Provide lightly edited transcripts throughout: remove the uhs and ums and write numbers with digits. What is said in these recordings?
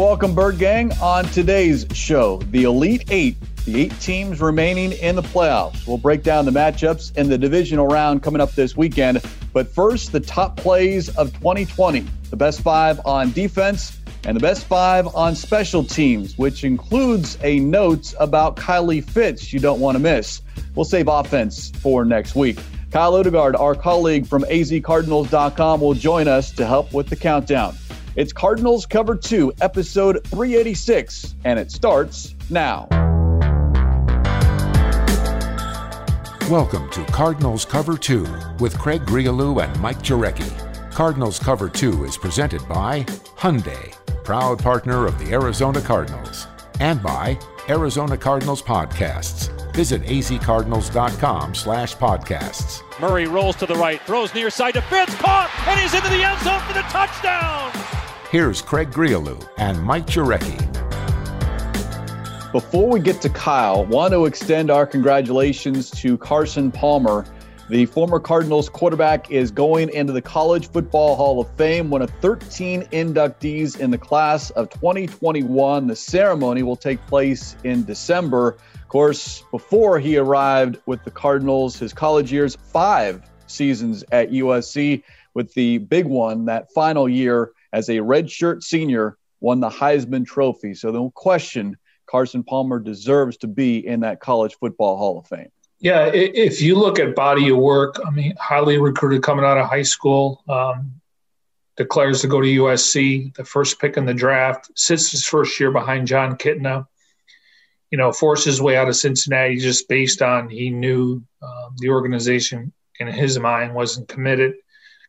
Welcome, Bird Gang. On today's show, the Elite Eight, the eight teams remaining in the playoffs. We'll break down the matchups in the divisional round coming up this weekend. But first, the top plays of 2020, the best five on defense and the best five on special teams, which includes a note about Kylie Fitz you don't want to miss. We'll save offense for next week. Kyle Odegaard, our colleague from azcardinals.com, will join us to help with the countdown. It's Cardinals Cover 2, Episode 386, and it starts now. Welcome to Cardinals Cover 2 with Craig Grealoux and Mike Jurecki. Cardinals Cover 2 is presented by Hyundai, proud partner of the Arizona Cardinals, and by Arizona Cardinals Podcasts. Visit azcardinals.com/podcasts. Murray rolls to the right, throws near side to Fitz, caught, and he's into the end zone for the touchdown! Here's Craig Grealoux and Mike Jurecki. Before we get to Kyle, want to extend our congratulations to Carson Palmer. The former Cardinals quarterback is going into the College Football Hall of Fame, one of 13 inductees in the class of 2021. The ceremony will take place in December. Of course, before he arrived with the Cardinals, his college years, 5 seasons at USC, with the big one, that final year as a redshirt senior, won the Heisman Trophy. So no question, Carson Palmer deserves to be in that College Football Hall of Fame. Yeah, if you look at body of work, I mean, highly recruited coming out of high school, declares to go to USC, the first pick in the draft, sits his first year behind John Kitna, you know, forced his way out of Cincinnati just based on he knew the organization in his mind wasn't committed,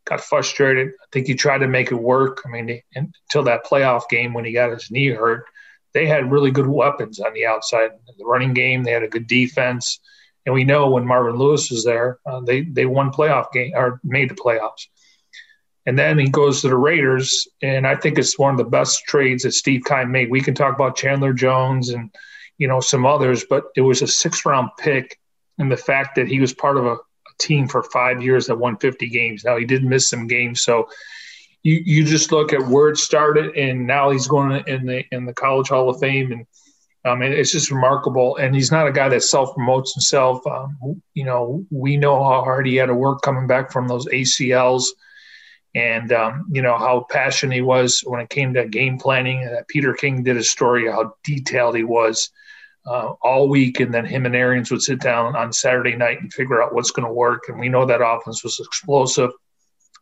got frustrated. I think he tried to make it work. I mean, until that playoff game when he got his knee hurt, they had really good weapons on the outside. In the running game, they had a good defense. And we know when Marvin Lewis was there, they won playoff game or made the playoffs. And then he goes to the Raiders, and I think it's one of the best trades that Steve Keim made. We can talk about Chandler Jones and, you know, some others, but it was a 6th-round pick, and the fact that he was part of a team for 5 years that won 50 games. Now, he did miss some games, so you just look at where it started, and now he's going in the College Hall of Fame, and it's just remarkable. And he's not a guy that self-promotes himself. You know, we know how hard he had to work coming back from those ACLs and, you know, how passionate he was when it came to game planning. Peter King did a story of how detailed he was all week. And then him and Arians would sit down on Saturday night and figure out what's going to work. And we know that offense was explosive.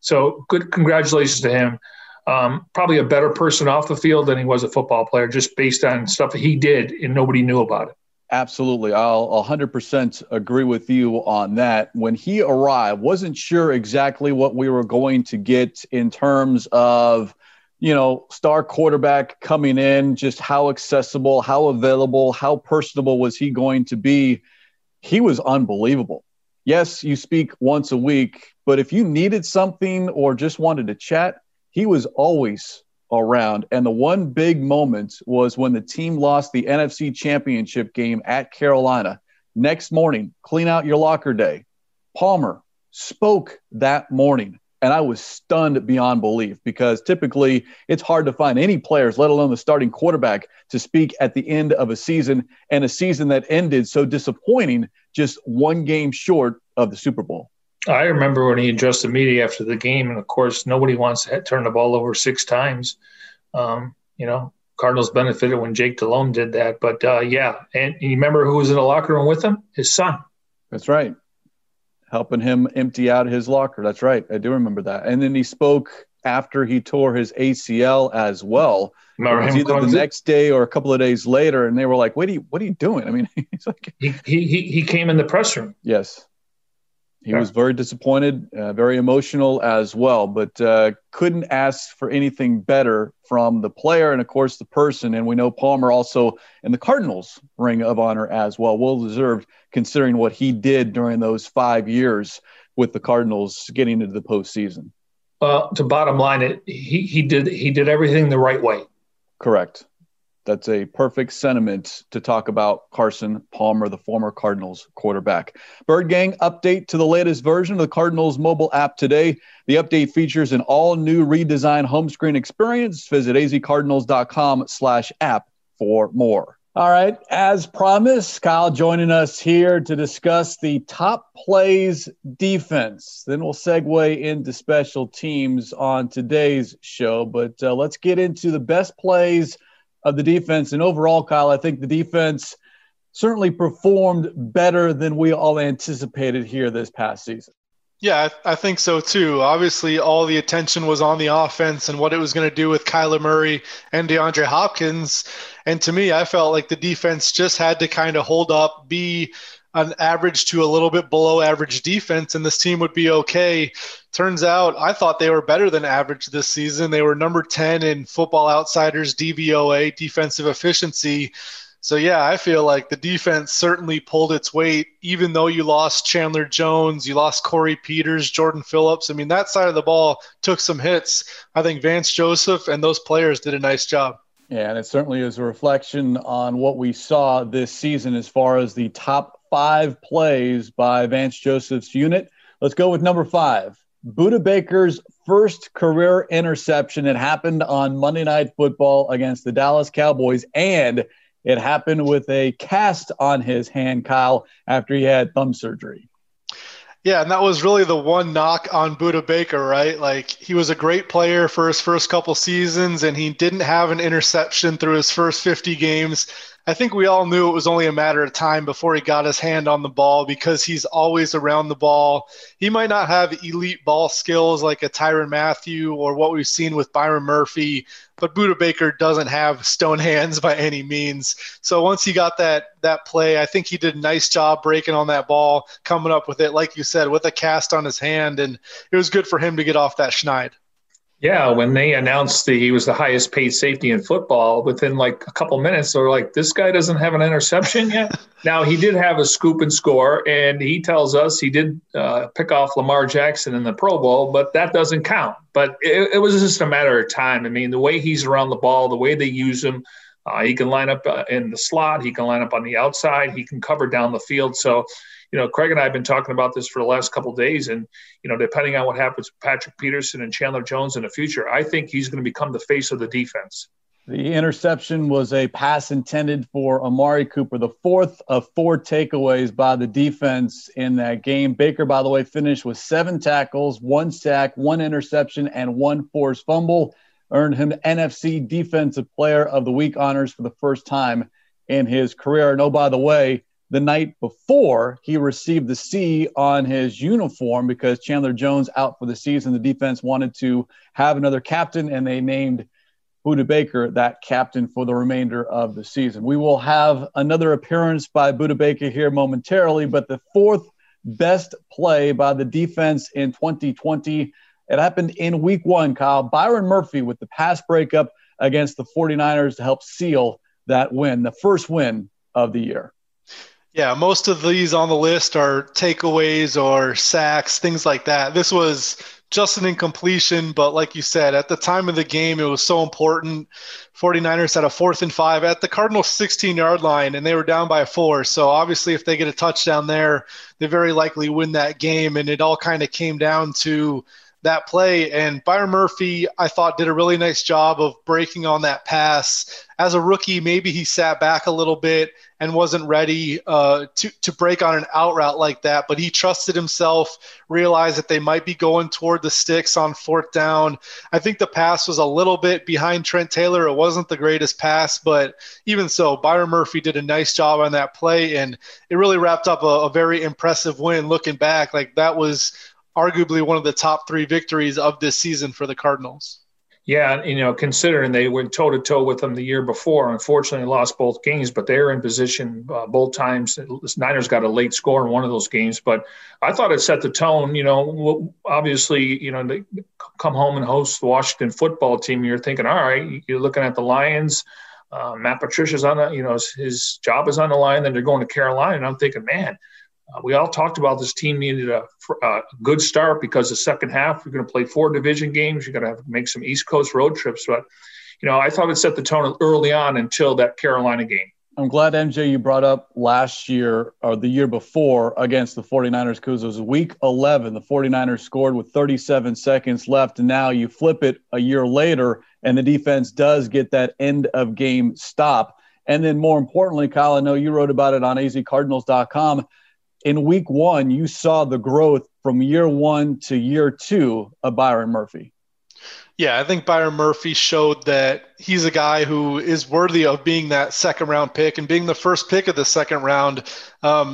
So good congratulations to him. Probably a better person off the field than he was a football player, just based on stuff that he did and nobody knew about it. Absolutely. I'll 100% agree with you on that. When he arrived, wasn't sure exactly what we were going to get in terms of, you know, star quarterback coming in, just how accessible, how available, how personable was he going to be? He was unbelievable. Yes, you speak once a week, but if you needed something or just wanted to chat, he was always around. And the one big moment was when the team lost the NFC Championship game at Carolina. Next morning, clean out your locker day. Palmer spoke that morning, and I was stunned beyond belief because typically it's hard to find any players, let alone the starting quarterback, to speak at the end of a season, and a season that ended so disappointing, just one game short of the Super Bowl. I remember when he addressed the media after the game, and of course, nobody wants to turn the ball over 6 times. You know, Cardinals benefited when Jake Delhomme did that, but yeah. And you remember who was in the locker room with him? His son. That's right. Helping him empty out his locker. That's right. I do remember that. And then he spoke after he tore his ACL as well. Remember him either the next day or a couple of days later, and they were like, "What are you doing?" I mean, he's like, he came in the press room. Yes. He was very disappointed, very emotional as well, but couldn't ask for anything better from the player and, of course, the person. And we know Palmer also in the Cardinals Ring of Honor as well. Well deserved considering what he did during those 5 years with the Cardinals getting into the postseason. Well, to bottom line, he did everything the right way. Correct. That's a perfect sentiment to talk about Carson Palmer, the former Cardinals quarterback. Bird Gang, update to the latest version of the Cardinals mobile app today. The update features an all-new redesigned home screen experience. Visit azcardinals.com/app for more. All right, as promised, Kyle joining us here to discuss the top plays defense. Then we'll segue into special teams on today's show. But let's get into the best plays of the defense. And overall, Kyle, I think the defense certainly performed better than we all anticipated here this past season. Yeah, I think so too. Obviously, all the attention was on the offense and what it was going to do with Kyler Murray and DeAndre Hopkins. And to me, I felt like the defense just had to kind of hold up, be an average to a little bit below average defense, and this team would be okay. Turns out I thought they were better than average this season. They were number 10 in Football Outsiders DVOA, defensive efficiency. So, yeah, I feel like the defense certainly pulled its weight, even though you lost Chandler Jones, you lost Corey Peters, Jordan Phillips. I mean, that side of the ball took some hits. I think Vance Joseph and those players did a nice job. Yeah, and it certainly is a reflection on what we saw this season as far as the top five plays by Vance Joseph's unit. Let's go with number 5. Budda Baker's first career interception. It happened on Monday Night Football against the Dallas Cowboys, and it happened with a cast on his hand, Kyle, after he had thumb surgery. Yeah, and that was really the one knock on Budda Baker, right? Like, he was a great player for his first couple seasons, and he didn't have an interception through his first 50 games. I think we all knew it was only a matter of time before he got his hand on the ball because he's always around the ball. He might not have elite ball skills like a Tyrann Mathieu or what we've seen with Byron Murphy, but Budda Baker doesn't have stone hands by any means. So once he got that play, I think he did a nice job breaking on that ball, coming up with it, like you said, with a cast on his hand, and it was good for him to get off that schneid. Yeah, when they announced that he was the highest paid safety in football, within like a couple minutes, they were like, this guy doesn't have an interception yet? Now, he did have a scoop and score, and he tells us he did pick off Lamar Jackson in the Pro Bowl, but that doesn't count. But it was just a matter of time. I mean, the way he's around the ball, the way they use him, he can line up in the slot, he can line up on the outside, he can cover down the field. So, you know, Craig and I have been talking about this for the last couple of days, and, you know, depending on what happens with Patrick Peterson and Chandler Jones in the future, I think he's going to become the face of the defense. The interception was a pass intended for Amari Cooper, the fourth of 4 takeaways by the defense in that game. Baker, by the way, finished with 7 tackles, 1 sack, 1 interception, and 1 forced fumble. Earned him NFC Defensive Player of the Week honors for the first time in his career. And, oh, by the way, the night before, he received the C on his uniform because Chandler Jones out for the season. The defense wanted to have another captain, and they named Budda Baker that captain for the remainder of the season. We will have another appearance by Budda Baker here momentarily, but the fourth best play by the defense in 2020, it happened in week 1, Kyle. Byron Murphy with the pass breakup against the 49ers to help seal that win, the first win of the year. Yeah, most of these on the list are takeaways or sacks, things like that. This was just an incompletion, but like you said, at the time of the game, it was so important. 49ers had a 4th and 5 at the Cardinals' 16-yard line, and they were down by 4. So obviously, if they get a touchdown there, they very likely win that game, and it all kind of came down to that play. And Byron Murphy, I thought, did a really nice job of breaking on that pass. As a rookie, maybe he sat back a little bit and wasn't ready to break on an out route like that, but he trusted himself, realized that they might be going toward the sticks on 4th down. I think the pass was a little bit behind Trent Taylor. It wasn't the greatest pass, but even so, Byron Murphy did a nice job on that play, and it really wrapped up a very impressive win looking back. Like, that was arguably one of the top 3 victories of this season for the Cardinals. Yeah, you know, considering they went toe-to-toe with them the year before, unfortunately lost both games, but they were in position both times. The Niners got a late score in one of those games, but I thought it set the tone. You know, obviously, you know, they come home and host the Washington football team. You're thinking, all right, you're looking at the Lions. Matt Patricia's on the, you know, his job is on the line. Then they're going to Carolina, and I'm thinking, man, we all talked about this team needed a good start because the second half, you're going to play 4 division games. You're going to have to make some East Coast road trips. But, I thought it set the tone early on until that Carolina game. I'm glad, MJ, you brought up last year or the year before against the 49ers because it was week 11. The 49ers scored with 37 seconds left. And now you flip it a year later, and the defense does get that end of game stop. And then more importantly, Kyle, I know you wrote about it on azcardinals.com. In week one, you saw the growth from year one to year two of Byron Murphy. Yeah, I think Byron Murphy showed that he's a guy who is worthy of being that second-round pick and being the first pick of the second round.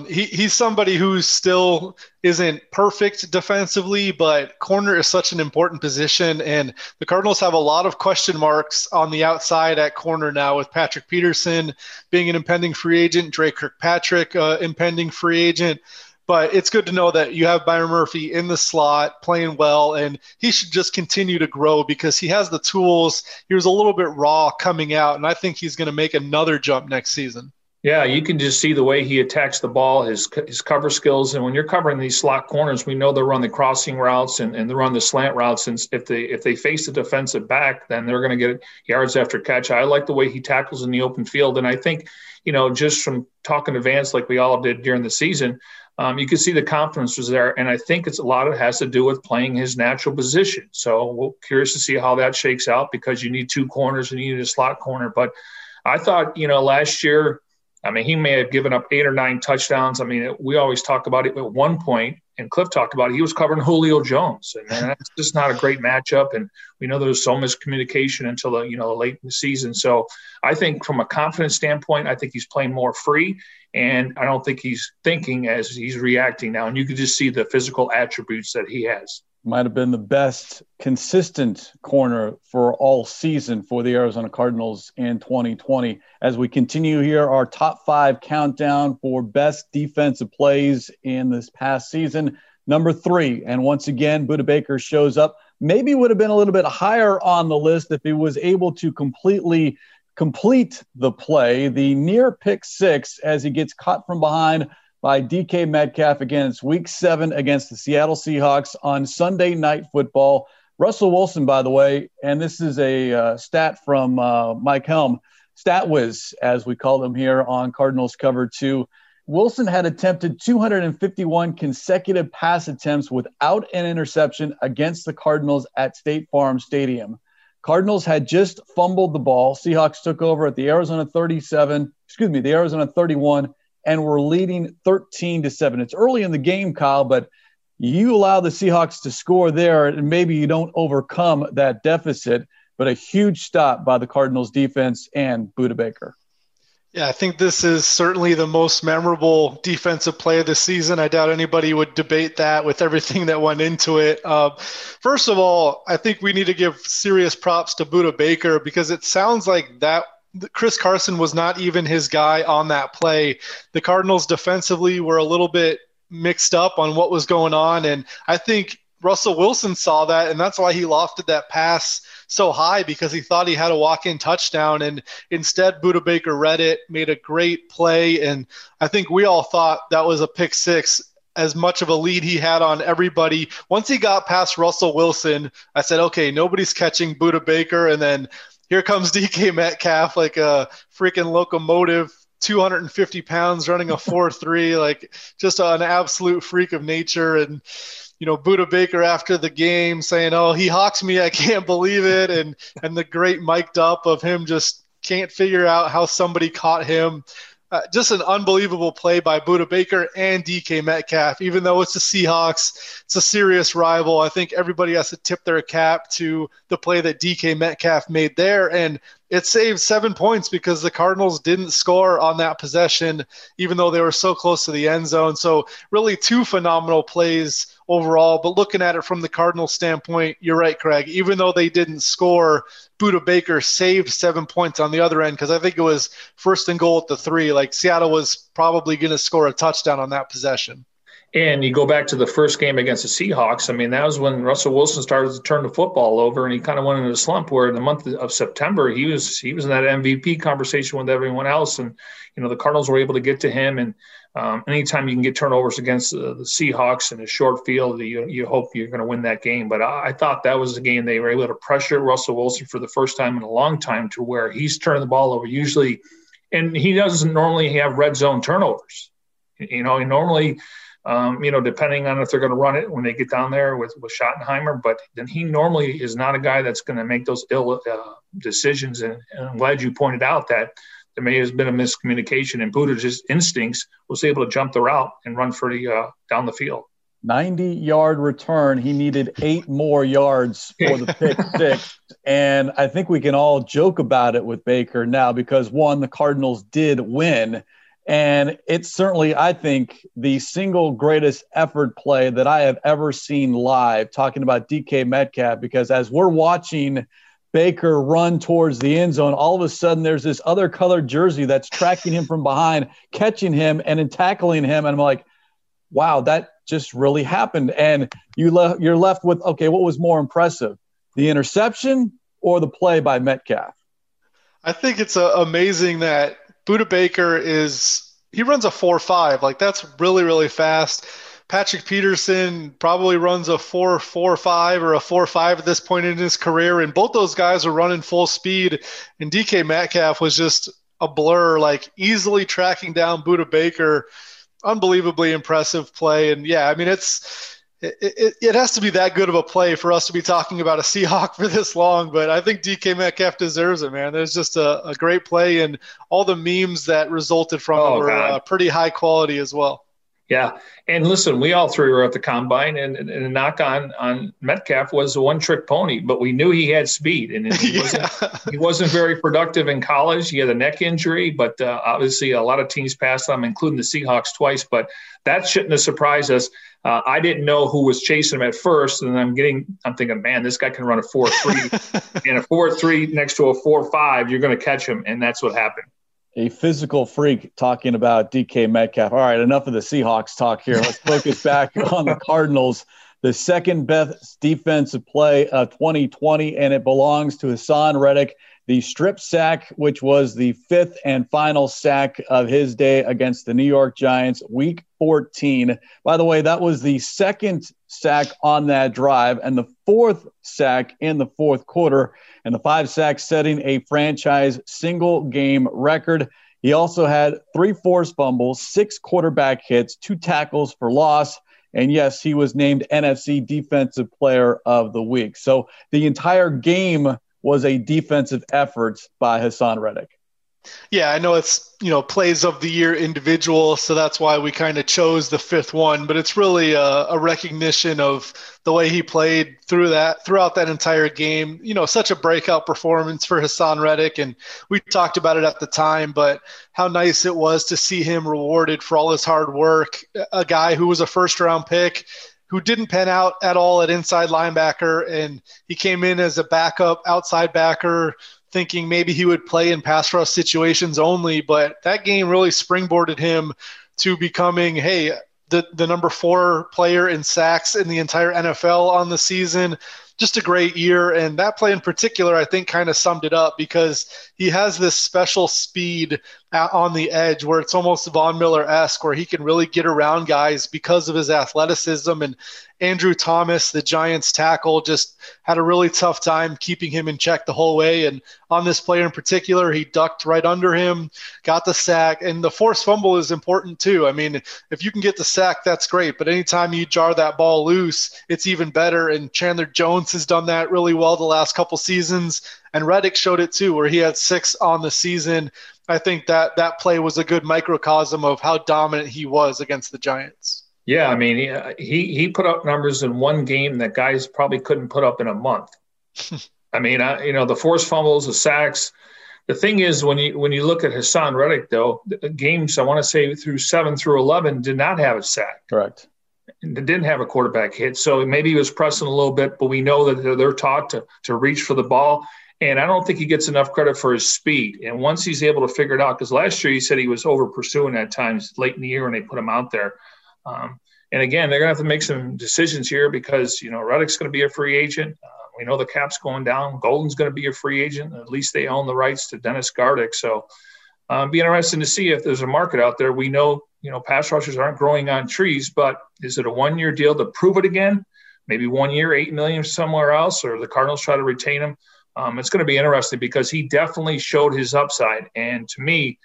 He's somebody who still isn't perfect defensively, but corner is such an important position, and the Cardinals have a lot of question marks on the outside at corner now with Patrick Peterson being an impending free agent, Dre Kirkpatrick, impending free agent. But it's good to know that you have Byron Murphy in the slot playing well, and he should just continue to grow because he has the tools. He was a little bit raw coming out, and I think he's going to make another jump next season. Yeah, you can just see the way he attacks the ball, his cover skills. And when you're covering these slot corners, we know they run the crossing routes and they run the slant routes. And if they face the defensive back, then they're going to get yards after catch. I like the way he tackles in the open field. And I think, just from talking to Vance like we all did during the season, you can see the confidence was there, and I think it's a lot of it has to do with playing his natural position. So we're curious to see how that shakes out because you need two corners and you need a slot corner. But I thought, last year, he may have given up 8 or 9 touchdowns. We always talk about it at one point, and Cliff talked about it. He was covering Julio Jones, and that's just not a great matchup. And we know there was so much communication until the late in the season. So I think from a confidence standpoint, I think he's playing more free. And I don't think he's thinking as he's reacting now. And you can just see the physical attributes that he has. Might have been the best consistent corner for all season for the Arizona Cardinals in 2020. As we continue here, our top 5 countdown for best defensive plays in this past season. Number 3, and once again, Budda Baker shows up. Maybe would have been a little bit higher on the list if he was able to complete the play, the near pick 6 as he gets caught from behind by DK Metcalf. Again, it's week 7 against the Seattle Seahawks on Sunday Night Football. Russell Wilson, by the way, and this is a stat from Mike Helm, StatWiz, as we call them here on Cardinals Cover 2. Wilson had attempted 251 consecutive pass attempts without an interception against the Cardinals at State Farm Stadium. Cardinals had just fumbled the ball. Seahawks took over at the the Arizona 31, and were leading 13-7. It's early in the game, Kyle, but you allow the Seahawks to score there, and maybe you don't overcome that deficit, but a huge stop by the Cardinals defense and Budda Baker. Yeah, I think this is certainly the most memorable defensive play of the season. I doubt anybody would debate that with everything that went into it. First of all, I think we need to give serious props to Budda Baker because it sounds like that Chris Carson was not even his guy on that play. The Cardinals defensively were a little bit mixed up on what was going on, and I think Russell Wilson saw that, and that's why he lofted that pass so high because he thought he had a walk-in touchdown, and instead Budda Baker read it, made a great play, and I think we all thought that was a pick 6. As much of a lead he had on everybody. Once he got past Russell Wilson, I said, okay, nobody's catching Budda Baker, and then here comes DK Metcalf like a freaking locomotive, 250 pounds running a 4.3, like just an absolute freak of nature. And Budda Baker after the game saying, oh, he hawks me, I can't believe it. And the great mic'd up of him just can't figure out how somebody caught him. Just an unbelievable play by Budda Baker and DK Metcalf. Even though it's the Seahawks, it's a serious rival. I think everybody has to tip their cap to the play that DK Metcalf made there. And it saved 7 points because the Cardinals didn't score on that possession, even though they were so close to the end zone. So really 2 phenomenal plays overall. But looking at it from the Cardinals standpoint, you're right, Craig. Even though they didn't score, Budda Baker saved 7 points on the other end because I think it was 1st and goal at the 3. Like Seattle was probably going to score a touchdown on that possession. And you go back to the first game against the Seahawks. I mean, that was when Russell Wilson started to turn the football over, and he kind of went into a slump where in the month of September, he was in that MVP conversation with everyone else. And, you know, the Cardinals were able to get to him. And anytime you can get turnovers against the Seahawks in a short field, you hope you're going to win that game. But I thought that was a game they were able to pressure Russell Wilson for the first time in a long time to where he's turning the ball over usually. And he doesn't normally have red zone turnovers. You know, he normally – depending on if they're going to run it when they get down there with Schottenheimer, but then he normally is not a guy that's going to make those ill decisions. And I'm glad you pointed out that there may have been a miscommunication, and Buda's instincts was able to jump the route and run for the down the field. 90-yard return. He needed 8 more yards for the pick six. And I think we can all joke about it with Baker now because, one, the Cardinals did win. And it's certainly, I think, the single greatest effort play that I have ever seen live, talking about DK Metcalf, because as we're watching Baker run towards the end zone, all of a sudden there's this other colored jersey that's tracking him from behind, catching him and then tackling him. And I'm like, wow, that just really happened. And you're left with, okay, what was more impressive, the interception or the play by Metcalf? I think it's amazing that Budda Baker he runs a 4.5. Like, that's really, really fast. Patrick Peterson probably runs a 4.45 or a 4.5 at this point in his career, and both those guys are running full speed, and DK Metcalf was just a blur, like easily tracking down Budda Baker. Unbelievably impressive play, and yeah, I mean, it has to be that good of a play for us to be talking about a Seahawk for this long, but I think DK Metcalf deserves it, man. There's just a great play, and all the memes that resulted from it were pretty high quality as well. Yeah, and listen, we all three were at the Combine, and the knock on Metcalf was a one-trick pony, but we knew he had speed, and he wasn't very productive in college. He had a neck injury, but obviously a lot of teams passed on him, including the Seahawks twice, but that shouldn't have surprised us. I didn't know who was chasing him at first, and I'm thinking, man, this guy can run a 4.3, and a 4.3 next to a 4.5, you're going to catch him, and that's what happened. A physical freak talking about DK Metcalf. All right, enough of the Seahawks talk here. Let's focus back on the Cardinals. The second best defensive play of 2020, and it belongs to Haason Reddick. The strip sack, which was the 5th and final sack of his day against the New York Giants, week 14. By the way, that was the 2nd sack on that drive and the 4th sack in the 4th quarter, and the 5 sacks setting a franchise single game record. He also had 3 forced fumbles, 6 quarterback hits, 2 tackles for loss. And yes, he was named NFC Defensive Player of the Week. So the entire game was a defensive effort by Haason Reddick. Yeah, I know it's, plays of the year individual, so that's why we kind of chose the 5th one, but it's really a recognition of the way he played throughout that entire game. Such a breakout performance for Haason Reddick, and we talked about it at the time, but how nice it was to see him rewarded for all his hard work. A guy who was a first-round pick, who didn't pan out at all at inside linebacker, and he came in as a backup outside backer, thinking maybe he would play in pass rush situations only, but that game really springboarded him to becoming, the number 4 player in sacks in the entire NFL on the season. Just a great year, and that play in particular, I think, kind of summed it up because he has this special speed on the edge where it's almost Von Miller-esque, where he can really get around guys because of his athleticism. And Andrew Thomas, the Giants tackle, just had a really tough time keeping him in check the whole way. And on this player in particular, he ducked right under him, got the sack, and the forced fumble is important too. I mean, if you can get the sack, that's great, but anytime you jar that ball loose, it's even better. And Chandler Jones has done that really well the last couple seasons, and Reddick showed it too, where he had 6 on the season. I think that play was a good microcosm of how dominant he was against the Giants. Yeah, I mean, he put up numbers in one game that guys probably couldn't put up in a month. I mean, the forced fumbles, the sacks. The thing is, when you look at Haason Reddick, though, games I want to say through 7 through 11 did not have a sack. Correct. Didn't have a quarterback hit, so maybe he was pressing a little bit, but we know that they're taught to reach for the ball, and I don't think he gets enough credit for his speed. And once he's able to figure it out, because last year he said he was over pursuing at times late in the year when they put him out there, And again, they're going to have to make some decisions here because, you know, Reddick's going to be a free agent. We know the cap's going down. Golden's going to be a free agent. At least they own the rights to Dennis Gardeck. So it'd be interesting to see if there's a market out there. We know, you know, pass rushers aren't growing on trees, but is it a one-year deal to prove it again? Maybe 1 year, $8 million somewhere else, or the Cardinals try to retain him. It's going to be interesting because he definitely showed his upside. And to me,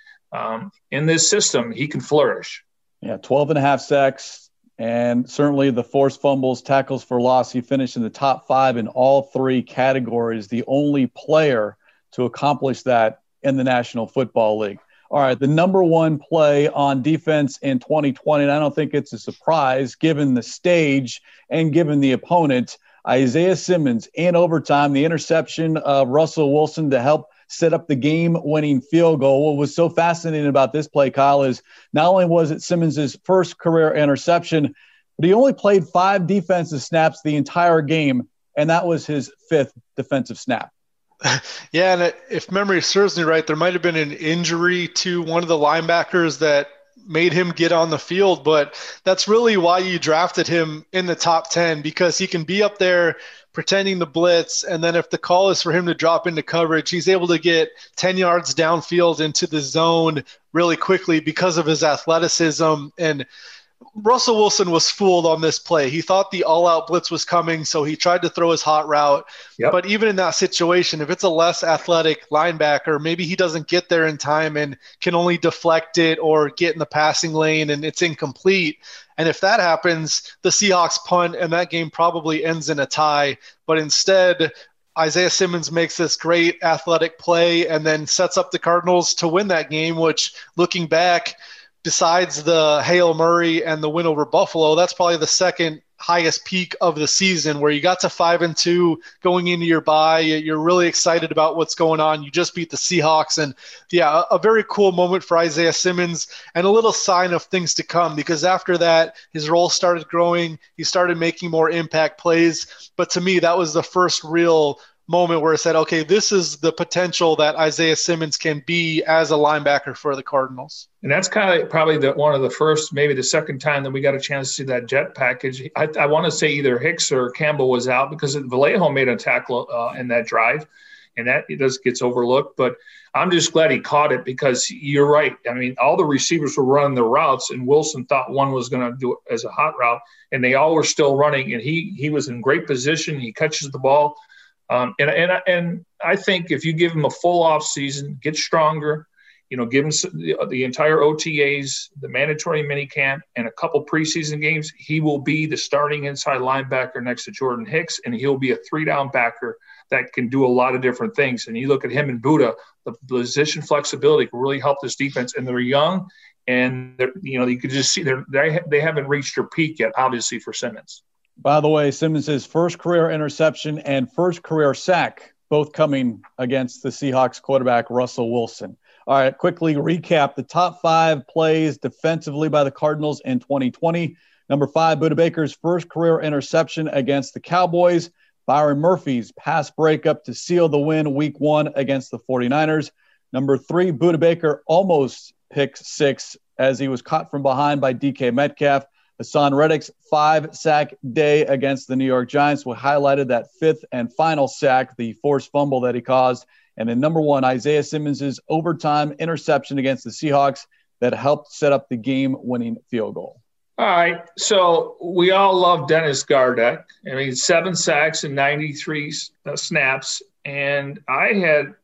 in this system, he can flourish. Yeah, 12.5 sacks, and certainly the forced fumbles, tackles for loss. He finished in the top 5 in all 3 categories, the only player to accomplish that in the National Football League. All right, the number one play on defense in 2020, and I don't think it's a surprise given the stage and given the opponent, Isaiah Simmons in overtime, the interception of Russell Wilson to help set up the game-winning field goal. What was so fascinating about this play, Kyle, is not only was it Simmons' first career interception, but he only played 5 defensive snaps the entire game, and that was his 5th defensive snap. Yeah, and if memory serves me right, there might have been an injury to one of the linebackers that made him get on the field, but that's really why you drafted him in the top 10, because he can be up there pretending the blitz, and then if the call is for him to drop into coverage, he's able to get 10 yards downfield into the zone really quickly because of his athleticism. And Russell Wilson was fooled on this play. He thought the all-out blitz was coming, so he tried to throw his hot route. Yep. But even in that situation, if it's a less athletic linebacker, maybe he doesn't get there in time and can only deflect it or get in the passing lane, and it's incomplete. And if that happens, the Seahawks punt, and that game probably ends in a tie. But instead, Isaiah Simmons makes this great athletic play and then sets up the Cardinals to win that game, which, looking back, besides the Hail Murray and the win over Buffalo, that's probably the second highest peak of the season, where you got to 5-2 going into your bye. You're really excited about what's going on. You just beat the Seahawks. And yeah, a very cool moment for Isaiah Simmons and a little sign of things to come, because after that, his role started growing. He started making more impact plays. But to me, that was the first real moment where I said, okay, this is the potential that Isaiah Simmons can be as a linebacker for the Cardinals. And that's kind of probably one of the first, maybe the second time that we got a chance to see that jet package. I want to say either Hicks or Campbell was out because Vallejo made a tackle in that drive, and that it just gets overlooked. But I'm just glad he caught it, because you're right. I mean, all the receivers were running their routes, and Wilson thought one was going to do it as a hot route, and they all were still running, and he was in great position. He catches the ball. And I think if you give him a full off season, get stronger, you know, give him the entire OTAs, the mandatory minicamp, and a couple preseason games, he will be the starting inside linebacker next to Jordan Hicks, and he'll be a 3-down backer that can do a lot of different things. And you look at him and Budda, the position flexibility can really help this defense. And they're young, and they're, you know, you could just see they haven't reached their peak yet, obviously, for Simmons. By the way, Simmons' first career interception and first career sack, both coming against the Seahawks quarterback, Russell Wilson. All right, quickly recap the top 5 plays defensively by the Cardinals in 2020. Number 5, Budda Baker's first career interception against the Cowboys. Byron Murphy's pass breakup to seal the win week 1 against the 49ers. Number 3, Budda Baker almost picked 6 as he was caught from behind by DK Metcalf. Haason Reddick's 5-sack day against the New York Giants, we highlighted that 5th and final sack, the forced fumble that he caused. And then number 1, Isaiah Simmons' overtime interception against the Seahawks that helped set up the game-winning field goal. All right, so we all love Dennis Gardeck. I mean, 7 sacks and 93 snaps. And I had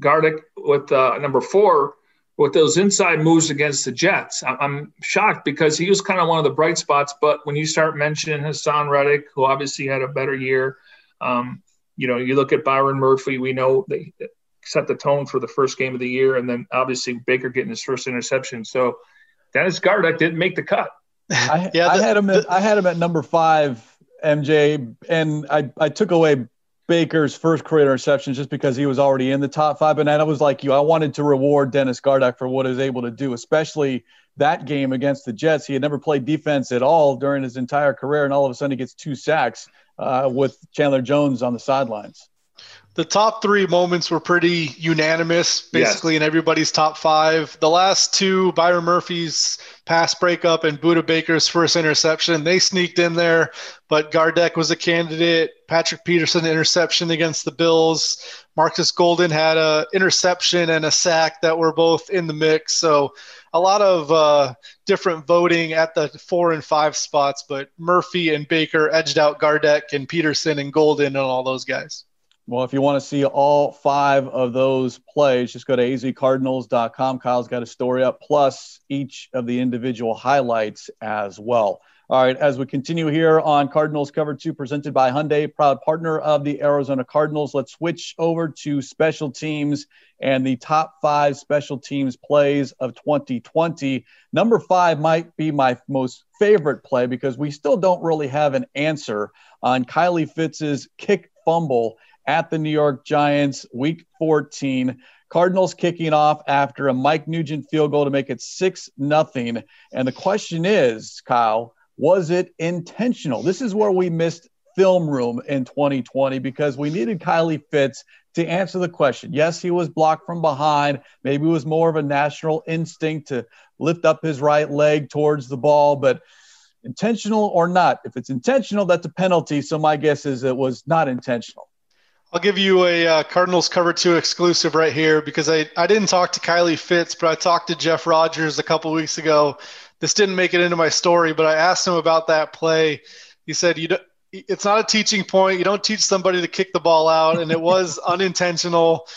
Gardeck with number 4, with those inside moves against the Jets. I'm shocked because he was kind of one of the bright spots, but when you start mentioning Haason Reddick, who obviously had a better year, you know, you look at Byron Murphy, we know they set the tone for the first game of the year, and then obviously Baker getting his first interception. So Dennis Gardeck didn't make the cut. I had him at number 5, MJ, and I took away Baker's first career interception just because he was already in the top 5. And I was like you, I wanted to reward Dennis Gardeck for what he was able to do, especially that game against the Jets. He had never played defense at all during his entire career, and all of a sudden he gets 2 sacks with Chandler Jones on the sidelines. The top three moments were pretty unanimous, basically, in everybody's top five. The last two, Byron Murphy's pass breakup and Budda Baker's first interception, they sneaked in there, but Gardeck was a candidate. Patrick Peterson interception against the Bills. Marcus Golden had an interception and a sack that were both in the mix. So a lot of different voting at the 4 and 5 spots, but Murphy and Baker edged out Gardeck and Peterson and Golden and all those guys. Well, if you want to see all five of those plays, just go to azcardinals.com. Kyle's got a story up, plus each of the individual highlights as well. All right, as we continue here on Cardinals Cover 2, presented by Hyundai, proud partner of the Arizona Cardinals. Let's switch over to special teams and the top five special teams plays of 2020. Number 5 might be my most favorite play because we still don't really have an answer on Kylie Fitz's kick fumble at the New York Giants, Week 14. Cardinals kicking off after a Mike Nugent field goal to make it 6-0. And the question is, Kyle, was it intentional? This is where we missed film room in 2020 because we needed Kylie Fitz to answer the question. Yes, he was blocked from behind. Maybe it was more of a natural instinct to lift up his right leg towards the ball, but intentional or not, if it's intentional, that's a penalty. So my guess is it was not intentional. I'll give you a Cardinals Cover 2 exclusive right here because I didn't talk to Kylie Fitz, but I talked to Jeff Rogers a couple weeks ago. This didn't make it into my story, but I asked him about that play. He said, it's not a teaching point. You don't teach somebody to kick the ball out, and it was unintentional.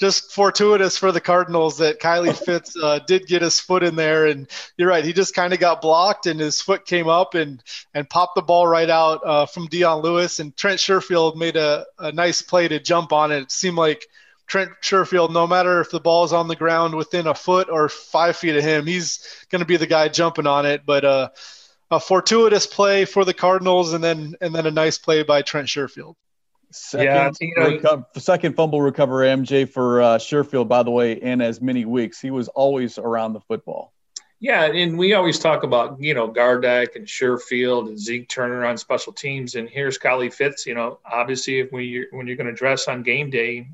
Just fortuitous for the Cardinals that Kylie Fitz did get his foot in there. And you're right, he just kind of got blocked and his foot came up and popped the ball right out from Dion Lewis. And Trent Sherfield made a nice play to jump on it. It seemed like Trent Sherfield, no matter if the ball is on the ground within a foot or 5 feet of him, he's going to be the guy jumping on it. But a fortuitous play for the Cardinals and then a nice play by Trent Sherfield. Second fumble recovery, MJ, for Sherfield, by the way, in as many weeks. He was always around the football. Yeah, and we always talk about, Gardeck and Sherfield and Zeke Turner on special teams, and here's Kylie Fitz. Obviously, when you're going to dress on game day,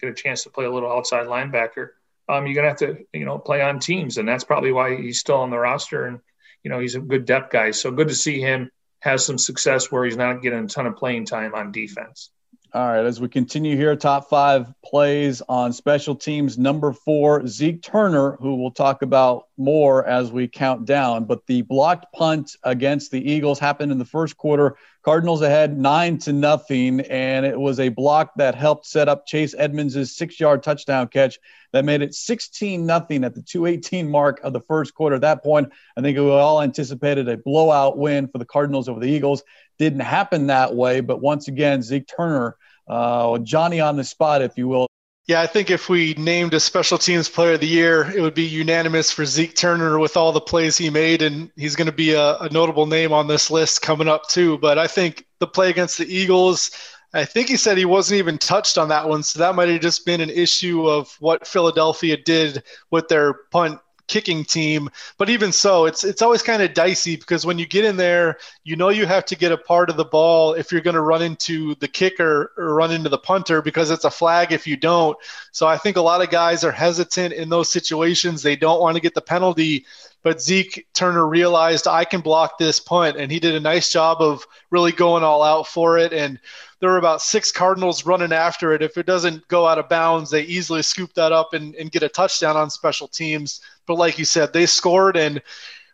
get a chance to play a little outside linebacker, you're going to have to, play on teams, and that's probably why he's still on the roster, and, he's a good depth guy, so good to see him has some success where he's not getting a ton of playing time on defense. All right, as we continue here, top 5 plays on special teams. Number 4, Zeke Turner, who we'll talk about more as we count down. But the blocked punt against the Eagles happened in the first quarter. Cardinals ahead 9-0, and it was a block that helped set up Chase Edmonds' 6-yard touchdown catch that made it 16-0 at the 2:18 mark of the first quarter. At that point, I think we all anticipated a blowout win for the Cardinals over the Eagles. Didn't happen that way, but once again, Zeke Turner, Johnny on the spot, if you will. Yeah, I think if we named a special teams player of the year, it would be unanimous for Zeke Turner with all the plays he made, and he's going to be a notable name on this list coming up too. But I think the play against the Eagles, I think he said he wasn't even touched on that one, so that might have just been an issue of what Philadelphia did with their punt kicking team. But even so, it's always kind of dicey because when you get in there, you have to get a part of the ball if you're going to run into the kicker or run into the punter because it's a flag if you don't. So I think a lot of guys are hesitant in those situations. They don't want to get the penalty, but Zeke Turner realized I can block this punt, and he did a nice job of really going all out for it. And there were about 6 Cardinals running after it. If it doesn't go out of bounds, they easily scoop that up and get a touchdown on special teams. But like you said, they scored, and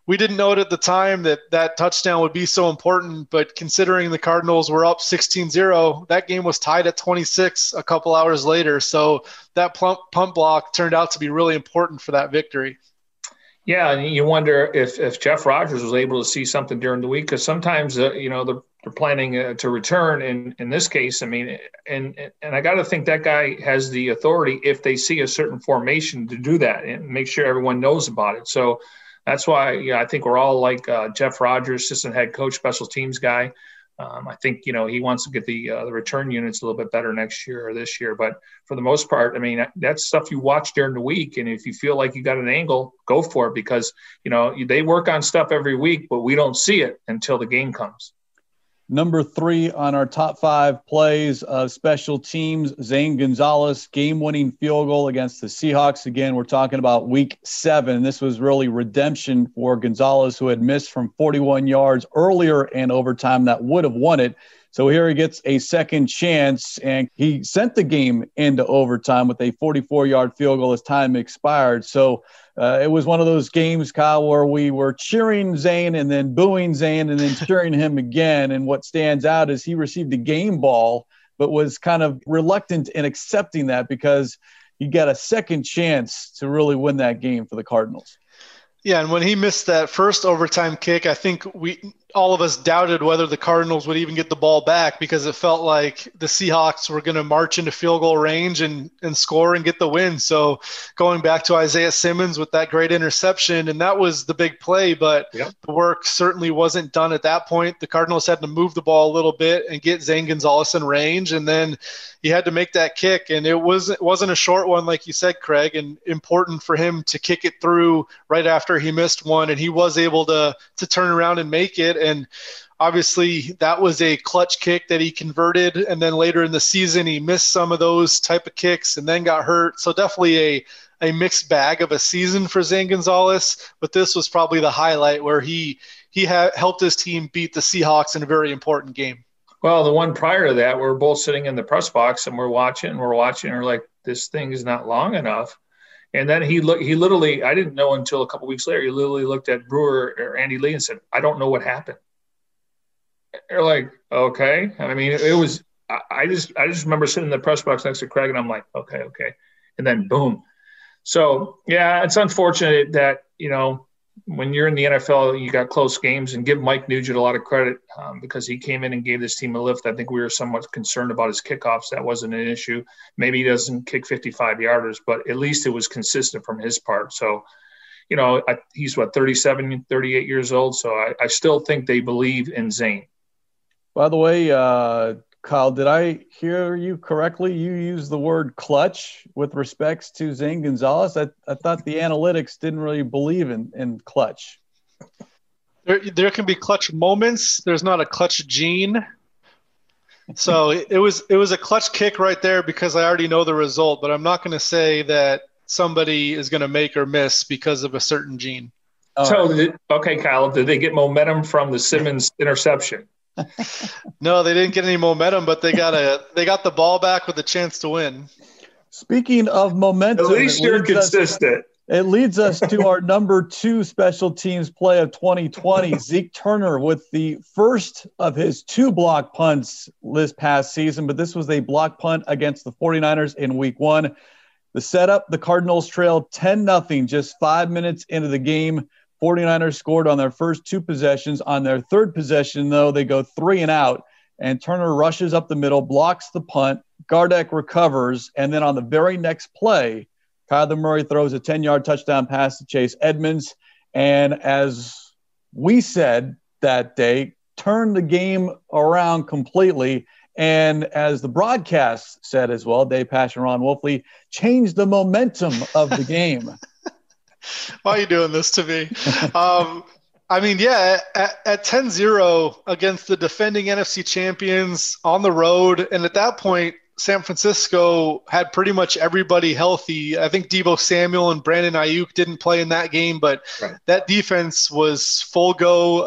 we didn't know it at the time that touchdown would be so important. But considering the Cardinals were up 16-0, that game was tied at 26 a couple hours later. So that punt block turned out to be really important for that victory. Yeah, and you wonder if Jeff Rogers was able to see something during the week because sometimes, they're planning to return. And in this case, I mean, and I got to think that guy has the authority if they see a certain formation to do that and make sure everyone knows about it. So that's why I think we're all like Jeff Rogers, assistant head coach, special teams guy. I think, he wants to get the return units a little bit better next year or this year. But for the most part, I mean, that's stuff you watch during the week. And if you feel like you got an angle, go for it because, they work on stuff every week, but we don't see it until the game comes. Number three on our top five plays of special teams, Zane Gonzalez, game-winning field goal against the Seahawks. Again, we're talking about week 7. This was really redemption for Gonzalez, who had missed from 41 yards earlier in overtime that would have won it. So here he gets a second chance, and he sent the game into overtime with a 44-yard field goal as time expired. So it was one of those games, Kyle, where we were cheering Zane and then booing Zane and then cheering him again. And what stands out is he received a game ball, but was kind of reluctant in accepting that because he got a second chance to really win that game for the Cardinals. Yeah, and when he missed that first overtime kick, I think all of us doubted whether the Cardinals would even get the ball back because it felt like the Seahawks were going to march into field goal range and score and get the win. So going back to Isaiah Simmons with that great interception, and that was the big play, but the work certainly wasn't done at that point. The Cardinals had to move the ball a little bit and get Zane Gonzalez in range, and then he had to make that kick. And it wasn't a short one, like you said, Craig, and important for him to kick it through right after he missed one, and he was able to turn around and make it. And obviously that was a clutch kick that he converted. And then later in the season, he missed some of those type of kicks and then got hurt. So definitely a mixed bag of a season for Zane Gonzalez, but this was probably the highlight where he helped his team beat the Seahawks in a very important game. Well, the one prior to that, we were both sitting in the press box and we're watching. And we're like, this thing is not long enough. And then he literally, I didn't know until a couple weeks later, he literally looked at Brewer or Andy Lee and said, I don't know what happened. They're like, okay. I mean, it was, I just remember sitting in the press box next to Craig and I'm like, okay. And then boom. So yeah, it's unfortunate that, you know, when you're in the NFL, you got close games, and give Mike Nugent a lot of credit because he came in and gave this team a lift. I think we were somewhat concerned about his kickoffs. That wasn't an issue. Maybe he doesn't kick 55-yarders, but at least it was consistent from his part. So, you know, he's 37, 38 years old. So I still think they believe in Zane. By the way, Kyle, did I hear you correctly? You used the word clutch with respects to Zane Gonzalez. I thought the analytics didn't really believe in clutch. There can be clutch moments. There's not a clutch gene. So it was a clutch kick right there because I already know the result, but I'm not going to say that somebody is going to make or miss because of a certain gene. So, okay, Kyle, did they get momentum from the Simmons interception? No, they didn't get any momentum, but they got the ball back with a chance to win. Speaking of momentum, at least you're consistent. It leads us to our number 2 special teams play of 2020, Zeke Turner with the first of his 2 block punts this past season, but this was a block punt against the 49ers in week 1. The setup, the Cardinals trailed 10-0 just 5 minutes into the game. 49ers scored on their first 2 possessions. On their third possession, though, they go 3 and out, and Turner rushes up the middle, blocks the punt, Gardeck recovers, and then on the very next play, Kyler Murray throws a 10-yard touchdown pass to Chase Edmonds, and as we said that day, turned the game around completely, and as the broadcast said as well, Dave Pasch and Ron Wolfley, changed the momentum of the game. Why are you doing this to me? I mean, yeah, at 10-0 against the defending NFC champions on the road. And at that point, San Francisco had pretty much everybody healthy. I think Deebo Samuel and Brandon Ayuk didn't play in that game, but that defense was full go,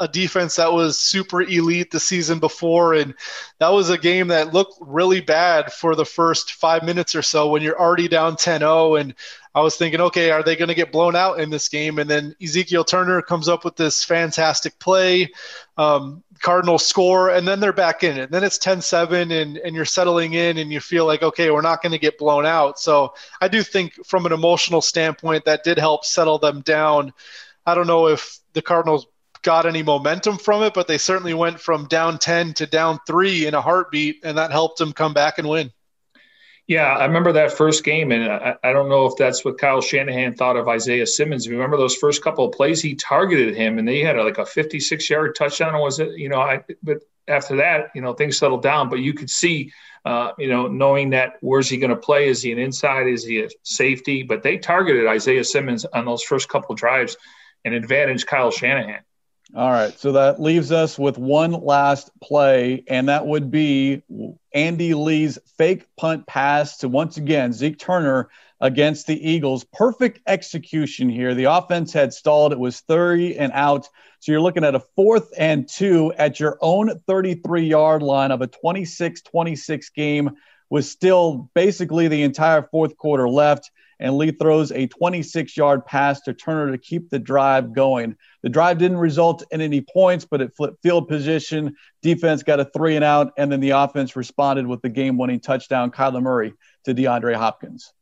a defense that was super elite the season before. And that was a game that looked really bad for the first 5 minutes or so when you're already down 10-0. And I was thinking, okay, are they going to get blown out in this game? And then Ezekiel Turner comes up with this fantastic play. Cardinals score, and then they're back in it. And then it's 10-7, and you're settling in, and you feel like, okay, we're not going to get blown out. So I do think from an emotional standpoint, that did help settle them down. I don't know if the Cardinals got any momentum from it, but they certainly went from down 10 to down 3 in a heartbeat, and that helped them come back and win. Yeah, I remember that first game, and I don't know if that's what Kyle Shanahan thought of Isaiah Simmons. Remember those first couple of plays? He targeted him, and they had like a 56-yard touchdown. Was it? You know, but after that, you know, things settled down. But you could see, you know, knowing that where's he going to play? Is he an inside? Is he a safety? But they targeted Isaiah Simmons on those first couple drives and advantaged Kyle Shanahan. All right, so that leaves us with one last play, and that would be Andy Lee's fake punt pass to, once again, Zeke Turner against the Eagles. Perfect execution here. The offense had stalled. It was 3rd and out. So you're looking at a 4th and 2 at your own 33-yard line of a 26-26 game with still basically the entire fourth quarter left. And Lee throws a 26-yard pass to Turner to keep the drive going. The drive didn't result in any points, but it flipped field position. Defense got a 3rd and out, and then the offense responded with the game-winning touchdown, Kyler Murray, to DeAndre Hopkins.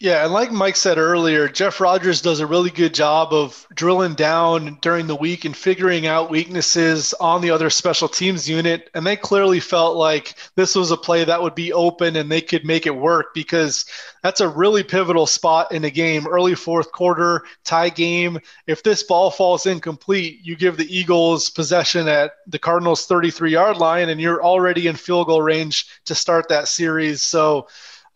Yeah, and like Mike said earlier, Jeff Rogers does a really good job of drilling down during the week and figuring out weaknesses on the other special teams unit, and they clearly felt like this was a play that would be open and they could make it work because that's a really pivotal spot in a game, early fourth quarter, tie game. If this ball falls incomplete, you give the Eagles possession at the Cardinals' 33-yard line, and you're already in field goal range to start that series. So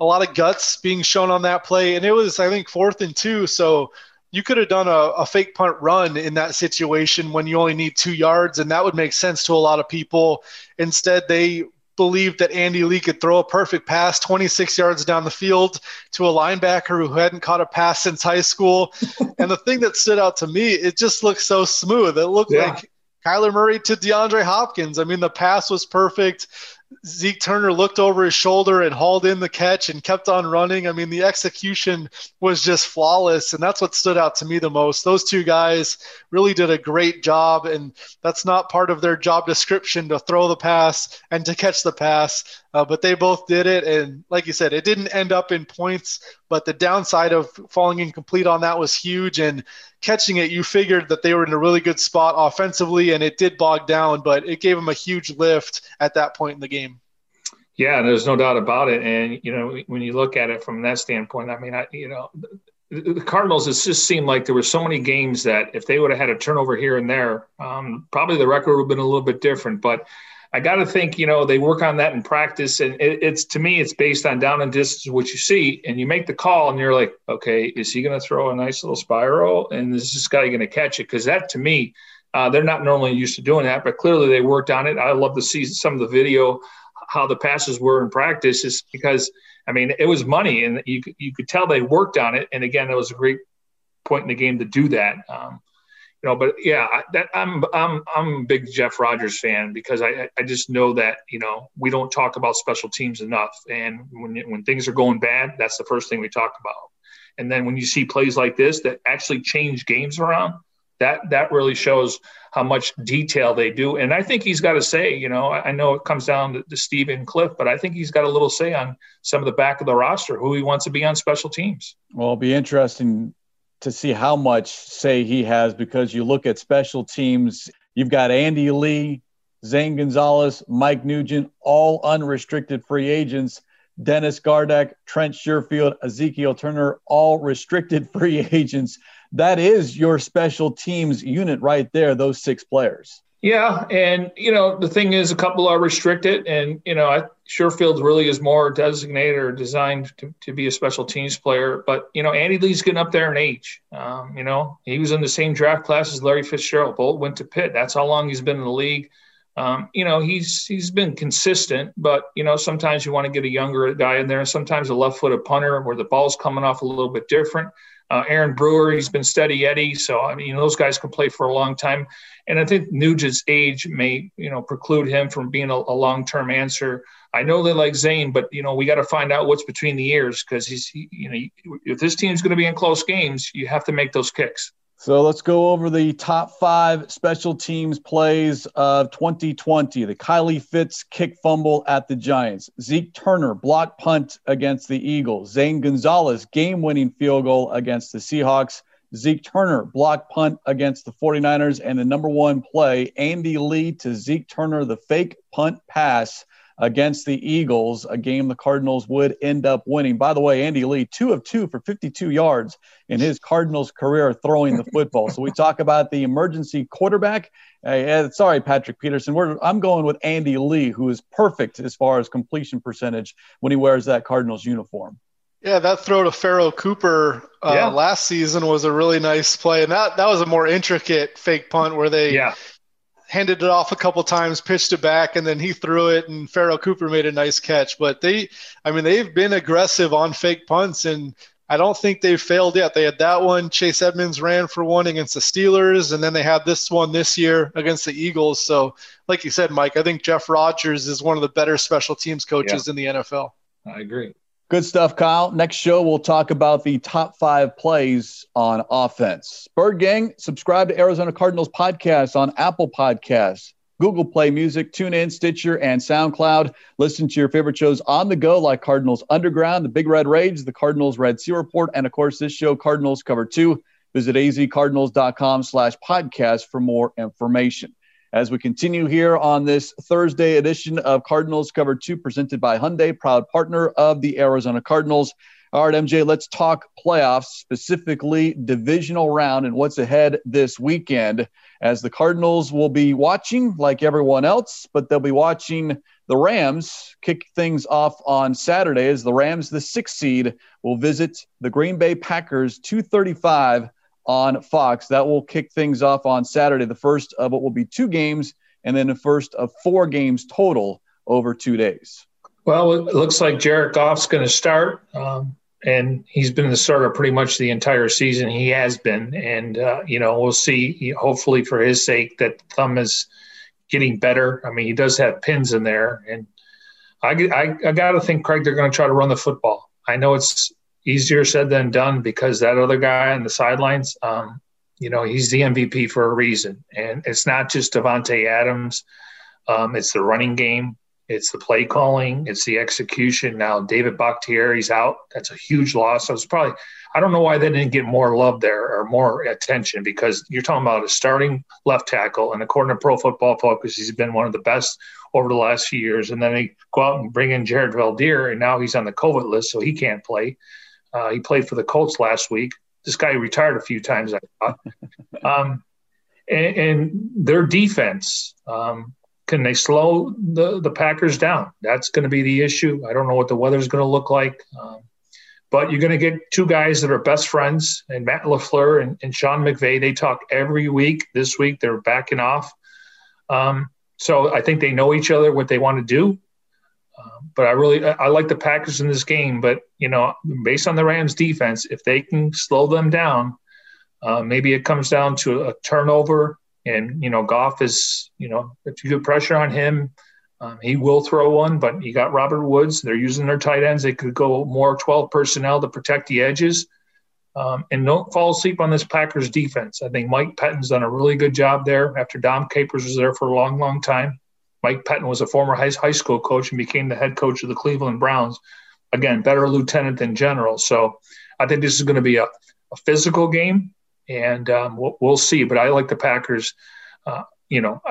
a lot of guts being shown on that play. And it was, I think, 4th and 2. So you could have done a fake punt run in that situation when you only need 2 yards. And that would make sense to a lot of people. Instead, they believed that Andy Lee could throw a perfect pass 26 yards down the field to a linebacker who hadn't caught a pass since high school. And the thing that stood out to me, it just looked so smooth. It looked like Kyler Murray to DeAndre Hopkins. I mean, the pass was perfect. Zeke Turner looked over his shoulder and hauled in the catch and kept on running. I mean, the execution was just flawless, and that's what stood out to me the most. Those two guys really did a great job, and that's not part of their job description to throw the pass and to catch the pass, but they both did it. And like you said, it didn't end up in points, but the downside of falling incomplete on that was huge. And catching it, you figured that they were in a really good spot offensively, and it did bog down, but it gave them a huge lift at that point in the game. Yeah, there's no doubt about it. And, you know, when you look at it from that standpoint, I mean, the Cardinals, it just seemed like there were so many games that if they would have had a turnover here and there, probably the record would have been a little bit different. But I got to think, you know, they work on that in practice. And it's to me, it's based on down and distance, what you see. And you make the call and you're like, okay, is he going to throw a nice little spiral? And is this guy going to catch it? Because that, to me, they're not normally used to doing that, but clearly they worked on it. I love to see some of the video, how the passes were in practice, is because, I mean, it was money and you could tell they worked on it. And again, that was a great point in the game to do that. You know, but yeah, I'm a big Jeff Rogers fan because I just know that, you know, we don't talk about special teams enough. And when things are going bad, that's the first thing we talk about. And then when you see plays like this that actually change games around, that really shows how much detail they do. And I think he's got to say, you know, I know it comes down to Steve and Cliff, but I think he's got a little say on some of the back of the roster, who he wants to be on special teams. Well, it'll be interesting to see how much say he has, because you look at special teams, you've got Andy Lee, Zane Gonzalez, Mike Nugent, all unrestricted free agents, Dennis Gardeck, Trent Sherfield, Ezekiel Turner, all restricted free agents. That is your special teams unit right there, those 6 players. Yeah, and, you know, the thing is a couple are restricted, and, you know, Sherfield really is more designated or designed to be a special teams player. But, you know, Andy Lee's getting up there in age. You know, he was in the same draft class as Larry Fitzgerald. Both went to Pitt. That's how long he's been in the league. You know, he's been consistent, but, you know, sometimes you want to get a younger guy in there. Sometimes a left-footed punter where the ball's coming off a little bit different. Aaron Brewer, he's been steady Eddie. So, I mean, you know, those guys can play for a long time. And I think Nugent's age may, you know, preclude him from being a long-term answer. I know they like Zane, but, you know, we got to find out what's between the ears, because if this team's going to be in close games, you have to make those kicks. So let's go over the top 5 special teams plays of 2020. The Kylie Fitz kick fumble at the Giants. Zeke Turner block punt against the Eagles. Zane Gonzalez game-winning field goal against the Seahawks. Zeke Turner block punt against the 49ers. And the number 1 play, Andy Lee to Zeke Turner, the fake punt pass against the Eagles, a game the Cardinals would end up winning. By the way, Andy Lee, 2 of 2 for 52 yards in his Cardinals career throwing the football. So we talk about the emergency quarterback. Sorry, Patrick Peterson. I'm going with Andy Lee, who is perfect as far as completion percentage when he wears that Cardinals uniform. Yeah, that throw to Farrell Cooper last season was a really nice play. And that was a more intricate fake punt where they handed it off a couple times, pitched it back, and then he threw it, and Farrell Cooper made a nice catch. But they've been aggressive on fake punts, and I don't think they've failed yet. They had that one. Chase Edmonds ran for one against the Steelers, and then they had this one this year against the Eagles. So, like you said, Mike, I think Jeff Rogers is one of the better special teams coaches in the NFL. I agree. Good stuff, Kyle. Next show, we'll talk about the top 5 plays on offense. Bird Gang, subscribe to Arizona Cardinals podcast on Apple Podcasts, Google Play Music, TuneIn, Stitcher, and SoundCloud. Listen to your favorite shows on the go, like Cardinals Underground, the Big Red Raids, the Cardinals Red Sea Report, and, of course, this show, Cardinals Cover 2. Visit azcardinals.com/podcast for more information. As we continue here on this Thursday edition of Cardinals Cover 2, presented by Hyundai, proud partner of the Arizona Cardinals. All right, MJ, let's talk playoffs, specifically divisional round and what's ahead this weekend, as the Cardinals will be watching like everyone else, but they'll be watching the Rams kick things off on Saturday as the Rams, the 6th seed, will visit the Green Bay Packers 2:35 on Fox. That will kick things off on Saturday, the first of what will be 2 games, and then the first of 4 games total over 2 days. Well, it looks like Jared Goff's going to start, and he's been the starter pretty much the entire season. He has been, and, we'll see, hopefully for his sake, that the thumb is getting better. I mean, he does have pins in there, and I got to think, Craig, they're going to try to run the football. I know it's easier said than done because that other guy on the sidelines, he's the MVP for a reason. And it's not just Devontae Adams. It's the running game. It's the play calling. It's the execution. Now, David Bakhtiari's out. That's a huge loss. So I don't know why they didn't get more love there or more attention, because you're talking about a starting left tackle. And according to Pro Football Focus, he's been one of the best over the last few years. And then they go out and bring in Jared Valdear, and now he's on the COVID list, so he can't play. He played for the Colts last week. This guy retired a few times, I thought. And their defense, can they slow the Packers down? That's going to be the issue. I don't know what the weather's going to look like. But you're going to get 2 guys that are best friends, and Matt LaFleur and Sean McVay. They talk every week. This week they're backing off. So I think they know each other, what they want to do. But I like the Packers in this game. But, based on the Rams defense, if they can slow them down, maybe it comes down to a turnover. And, Goff is, if you get pressure on him, he will throw one. But you got Robert Woods. They're using their tight ends. They could go more 12 personnel to protect the edges. And don't fall asleep on this Packers defense. I think Mike Pettin's done a really good job there after Dom Capers was there for a long, long time. Mike Pettin was a former high school coach and became the head coach of the Cleveland Browns. Again, better lieutenant than general. So I think this is going to be a physical game, and we'll see. But I like the Packers. I don't know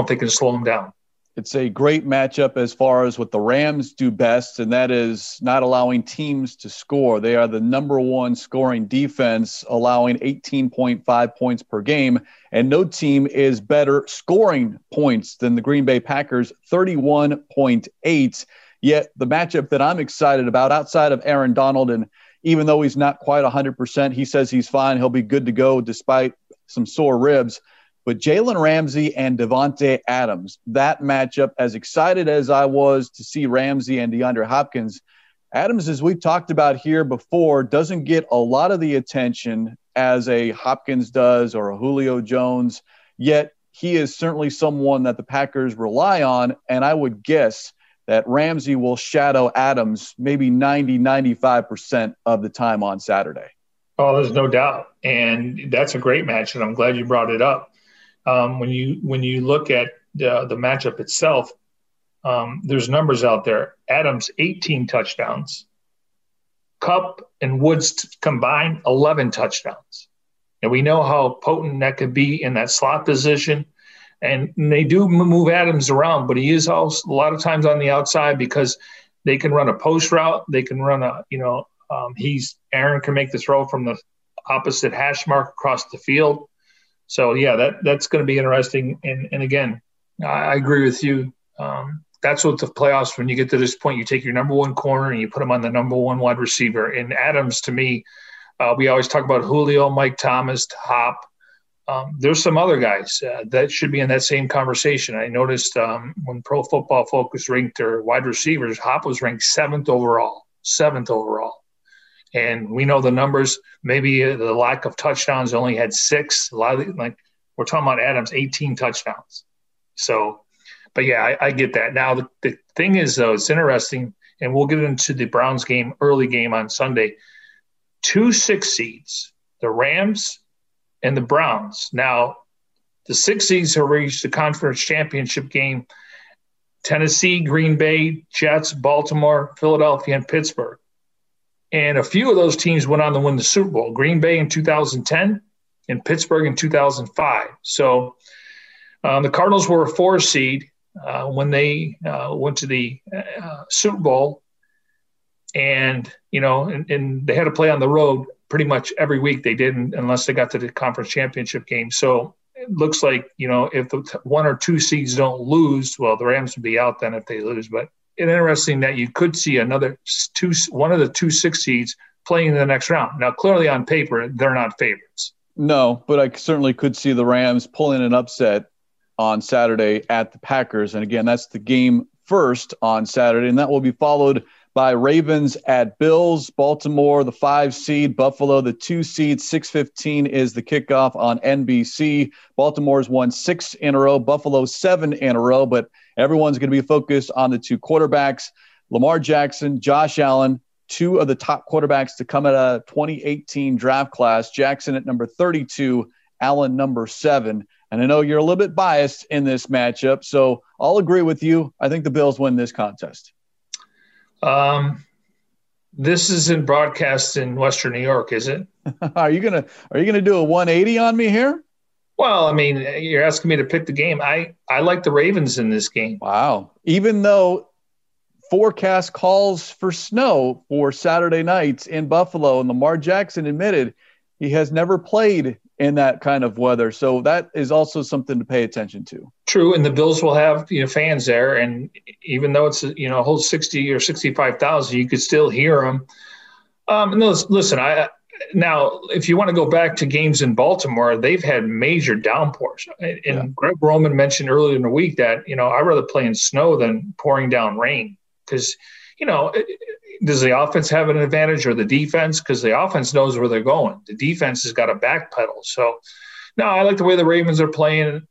if they can slow them down. It's a great matchup as far as what the Rams do best, and that is not allowing teams to score. They are the number 1 scoring defense, allowing 18.5 points per game, and no team is better scoring points than the Green Bay Packers, 31.8. Yet the matchup that I'm excited about, outside of Aaron Donald, and even though he's not quite 100%, he says he's fine, he'll be good to go despite some sore ribs. But Jalen Ramsey and Devontae Adams, that matchup, as excited as I was to see Ramsey and DeAndre Hopkins, Adams, as we've talked about here before, doesn't get a lot of the attention as a Hopkins does or a Julio Jones, yet he is certainly someone that the Packers rely on, and I would guess that Ramsey will shadow Adams maybe 90, 95% of the time on Saturday. Oh, there's no doubt, and that's a great match, and I'm glad you brought it up. When you look at the matchup itself, there's numbers out there. Adams, 18 touchdowns. Kupp and Woods combined, 11 touchdowns. And we know how potent that could be in that slot position. And they do move Adams around, but he is also a lot of times on the outside because they can run a post route. They can run Aaron can make the throw from the opposite hash mark across the field. So, yeah, that's going to be interesting. And again, I agree with you. That's what the playoffs, when you get to this point, you take your number one corner and you put him on the number one wide receiver. And Adams, to me, we always talk about Julio, Mike Thomas, Hop. There's some other guys that should be in that same conversation. I noticed when Pro Football Focus ranked their wide receivers, Hop was ranked seventh overall. And we know the numbers, maybe the lack of touchdowns, only had six. A lot of, like, we're talking about Adams, 18 touchdowns. So, but yeah, I get that. Now, the thing is, though, it's interesting, and we'll get into the Browns game, early game on Sunday. 2 6 seeds, the Rams and the Browns. Now, the 6 seeds have reached the conference championship game. Tennessee, Green Bay, Jets, Baltimore, Philadelphia, and Pittsburgh. And a few of those teams went on to win the Super Bowl. Green Bay in 2010 and Pittsburgh in 2005. So the Cardinals were a 4 seed when they went to the Super Bowl. And, you know, and they had to play on the road pretty much every week. They didn't, unless they got to the conference championship game. So it looks like, you know, if the 1 or 2 seeds don't lose, well, the Rams would be out then if they lose. But it's interesting that you could see another one of the 2 6 seeds playing in the next round. Now, clearly on paper, they're not favorites. No, but I certainly could see the Rams pulling an upset on Saturday at the Packers. And again, that's the game first on Saturday, and that will be followed by Ravens at Bills, Baltimore, the 5 seed, Buffalo, the 2 seed. 6:15 is the kickoff on NBC. Baltimore's won 6 in a row, Buffalo 7 in a row, but everyone's going to be focused on the 2 quarterbacks, Lamar Jackson, Josh Allen, 2 of the top quarterbacks to come out of 2018 draft class. Jackson at number 32, Allen number 7. And I know you're a little bit biased in this matchup, so I'll agree with you. I think the Bills win this contest. This isn't broadcast in Western New York, is it? Are you gonna do a 180 on me here? Well, I mean, you're asking me to pick the game. I like the Ravens in this game. Wow. Even though forecast calls for snow for Saturday nights in Buffalo, and Lamar Jackson admitted he has never played in that kind of weather. So that is also something to pay attention to. True. And the Bills will have, you know, fans there. And even though it's, you know, a whole 60 or 65,000, you could still hear them. And listen, now, if you want to go back to games in Baltimore, they've had major downpours. And Greg Roman mentioned earlier in the week that, you know, I'd rather play in snow than pouring down rain because, you know, does the offense have an advantage or the defense? Because the offense knows where they're going. The defense has got to backpedal. So, no, I like the way the Ravens are playing.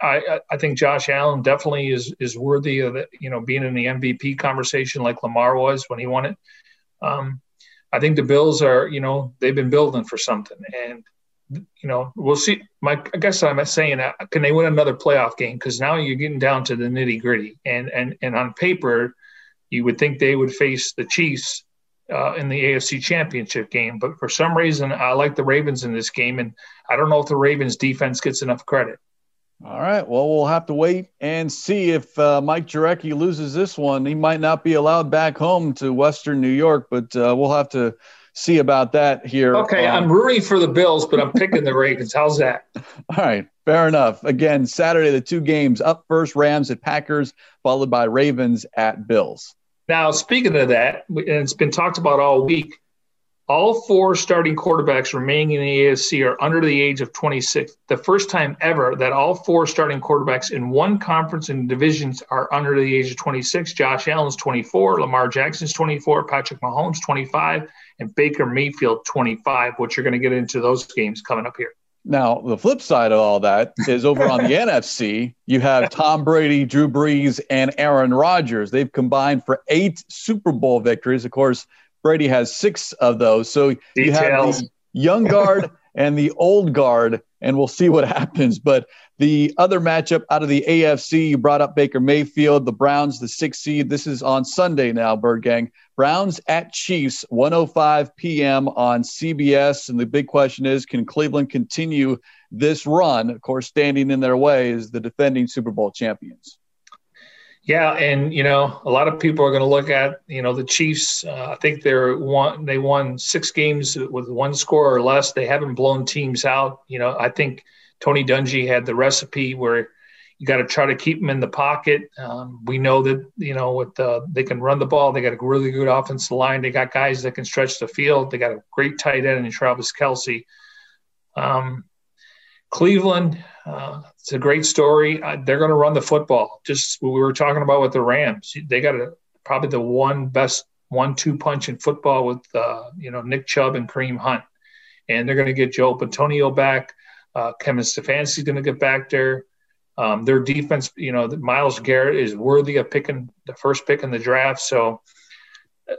I think Josh Allen definitely is worthy of the, you know, being in the MVP conversation like Lamar was when he won it. I think the Bills are, you know, they've been building for something. And, you know, we'll see. Mike, I guess I'm saying, can they win another playoff game? Because now you're getting down to the nitty-gritty. And on paper – you would think they would face the Chiefs in the AFC Championship game. But for some reason, I like the Ravens in this game, and I don't know if the Ravens defense gets enough credit. All right. Well, we'll have to wait and see if Mike Jurecki loses this one. He might not be allowed back home to Western New York, but we'll have to see about that here. Okay, I'm rooting for the Bills, but I'm picking the Ravens. How's that? All right. Fair enough. Again, Saturday, the 2 games up first, Rams at Packers, followed by Ravens at Bills. Now, speaking of that, and it's been talked about all week, all 4 starting quarterbacks remaining in the AFC are under the age of 26. The first time ever that all 4 starting quarterbacks in one conference and divisions are under the age of 26. Josh Allen's 24, Lamar Jackson's 24, Patrick Mahomes 25, and Baker Mayfield 25, which you're going to get into those games coming up here. Now, the flip side of all that is over on the NFC, you have Tom Brady, Drew Brees, and Aaron Rodgers. They've combined for 8 Super Bowl victories. Of course, Brady has 6 of those. So you have the young guard and the old guard, and we'll see what happens. But the other matchup out of the AFC, you brought up Baker Mayfield, the Browns, the 6 seed. This is on Sunday now, Bird Gang. Browns at Chiefs, 1:05 p.m. on CBS. And the big question is, can Cleveland continue this run? Of course, standing in their way is the defending Super Bowl champions. Yeah, and, you know, a lot of people are going to look at, you know, the Chiefs. I think they won 6 games with 1 score or less. They haven't blown teams out. You know, I think Tony Dungy had the recipe where, You got to try to keep them in the pocket. We know that, you know, with they can run the ball. They got a really good offensive line. They got guys that can stretch the field. They got a great tight end in Travis Kelce. Cleveland, it's a great story. They're going to run the football. Just what we were talking about with the Rams. They got probably the best 1-2 punch in football with, Nick Chubb and Kareem Hunt. And they're going to get Joe Patonio back. Kevin Stefanski's going to get back there. Their defense, Myles Garrett is worthy of picking the first pick in the draft. So,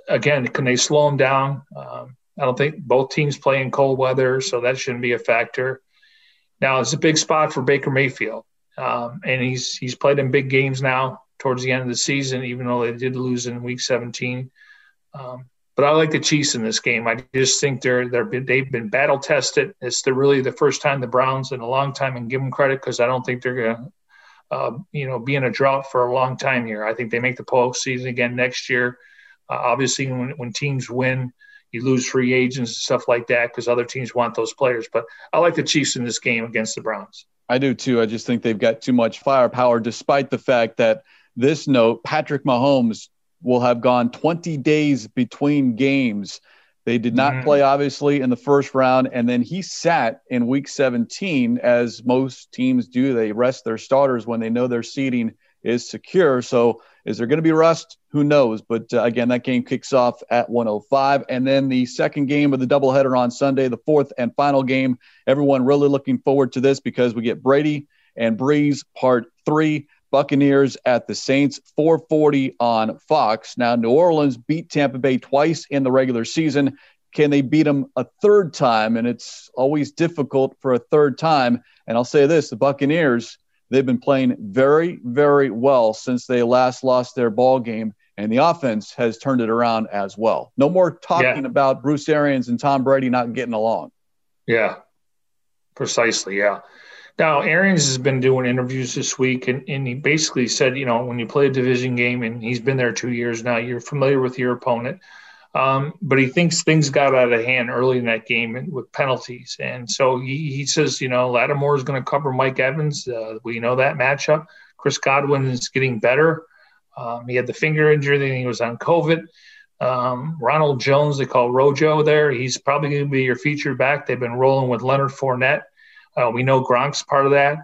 again, can they slow them down? I don't think both teams play in cold weather, so that shouldn't be a factor. Now, it's a big spot for Baker Mayfield, and he's played in big games now towards the end of the season, even though they did lose in Week 17. But I like the Chiefs in this game. I just think they've been battle-tested. It's really the first time the Browns in a long time, and give them credit because I don't think they're going to be in a drought for a long time here. I think they make the postseason again next year. Obviously, when teams win, you lose free agents and stuff like that because other teams want those players. But I like the Chiefs in this game against the Browns. I do too. I just think they've got too much firepower, despite the fact that this note, Patrick Mahomes will have gone 20 days between games. They did not play, obviously, in the first round, and then he sat in Week 17, as most teams do. They rest their starters when they know their seeding is secure. So is there going to be rust? Who knows? But again, that game kicks off at 1:05. And then the second game of the doubleheader on Sunday, the fourth and final game. Everyone really looking forward to this because we get Brady and Breeze Part 3, Buccaneers at the Saints, 4:40 on Fox. Now, New Orleans beat Tampa Bay twice in the regular season. Can they beat them a third time? And it's always difficult for a third time. And I'll say this, the Buccaneers, they've been playing very, very well since they last lost their ball game, and the offense has turned it around as well. No more talking about Bruce Arians and Tom Brady not getting along. Yeah, precisely, yeah. Now, Arians has been doing interviews this week, and he basically said, when you play a division game, and he's been there 2 years now, you're familiar with your opponent. But he thinks things got out of hand early in that game with penalties. And so he says, Lattimore is going to cover Mike Evans. We know that matchup. Chris Godwin is getting better. He had the finger injury, then he was on COVID. Ronald Jones, they call Rojo there. He's probably going to be your featured back. They've been rolling with Leonard Fournette. We know Gronk's part of that.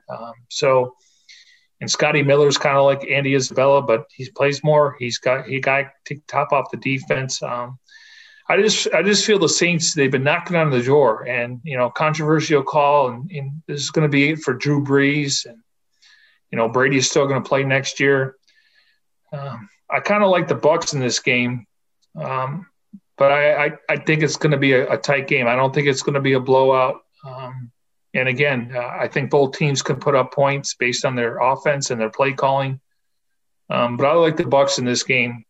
And Scotty Miller's kind of like Andy Isabella, but he plays more. He got to top off the defense. I just feel the Saints, they've been knocking on the door, and controversial call, and this is going to be it for Drew Brees, and Brady's still going to play next year. I kind of like the Bucs in this game. But I think it's going to be a tight game. I don't think it's going to be a blowout. And again, I think both teams can put up points based on their offense and their play calling. But I like the Bucs in this game,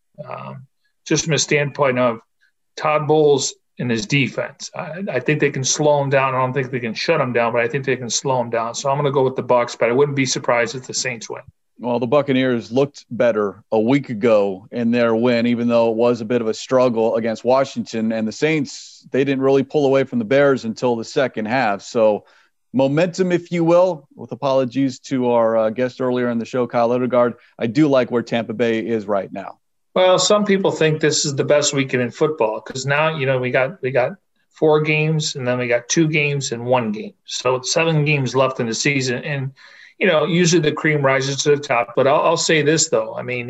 just from a standpoint of Todd Bowles and his defense. I think they can slow him down. I don't think they can shut him down, but I think they can slow him down. So I'm going to go with the Bucs, but I wouldn't be surprised if the Saints win. Well, the Buccaneers looked better a week ago in their win, even though it was a bit of a struggle against Washington. And the Saints, they didn't really pull away from the Bears until the second half. So momentum, if you will, with apologies to our guest earlier in the show, Kyle Odegaard. I do like where Tampa Bay is right now. Well, some people think this is the best weekend in football because now, we got 4 games, and then we got 2 games and 1 game. So it's 7 games left in the season. And, usually the cream rises to the top. But I'll say this, though. I mean,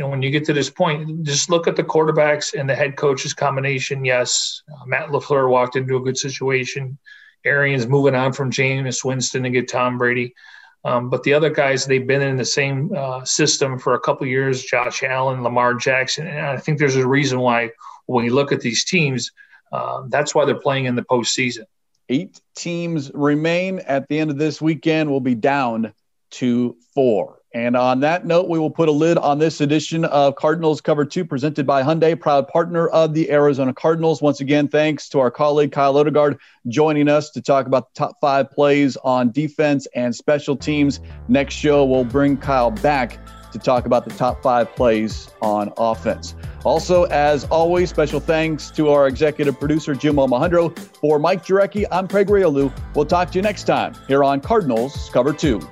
when you get to this point, just look at the quarterbacks and the head coaches combination. Yes, Matt LaFleur walked into a good situation. Arians moving on from Jameis Winston to get Tom Brady. But the other guys, they've been in the same system for a couple of years, Josh Allen, Lamar Jackson. And I think there's a reason why when you look at these teams, that's why they're playing in the postseason. 8 teams remain at the end of this weekend. We'll be down to 4. And on that note, we will put a lid on this edition of Cardinals Cover 2, presented by Hyundai, proud partner of the Arizona Cardinals. Once again, thanks to our colleague Kyle Odegaard joining us to talk about the top 5 plays on defense and special teams. Next show, we'll bring Kyle back to talk about the top 5 plays on offense. Also, as always, special thanks to our executive producer, Jim Omahundro. For Mike Jurecki, I'm Craig Grealoux. We'll talk to you next time here on Cardinals Cover 2.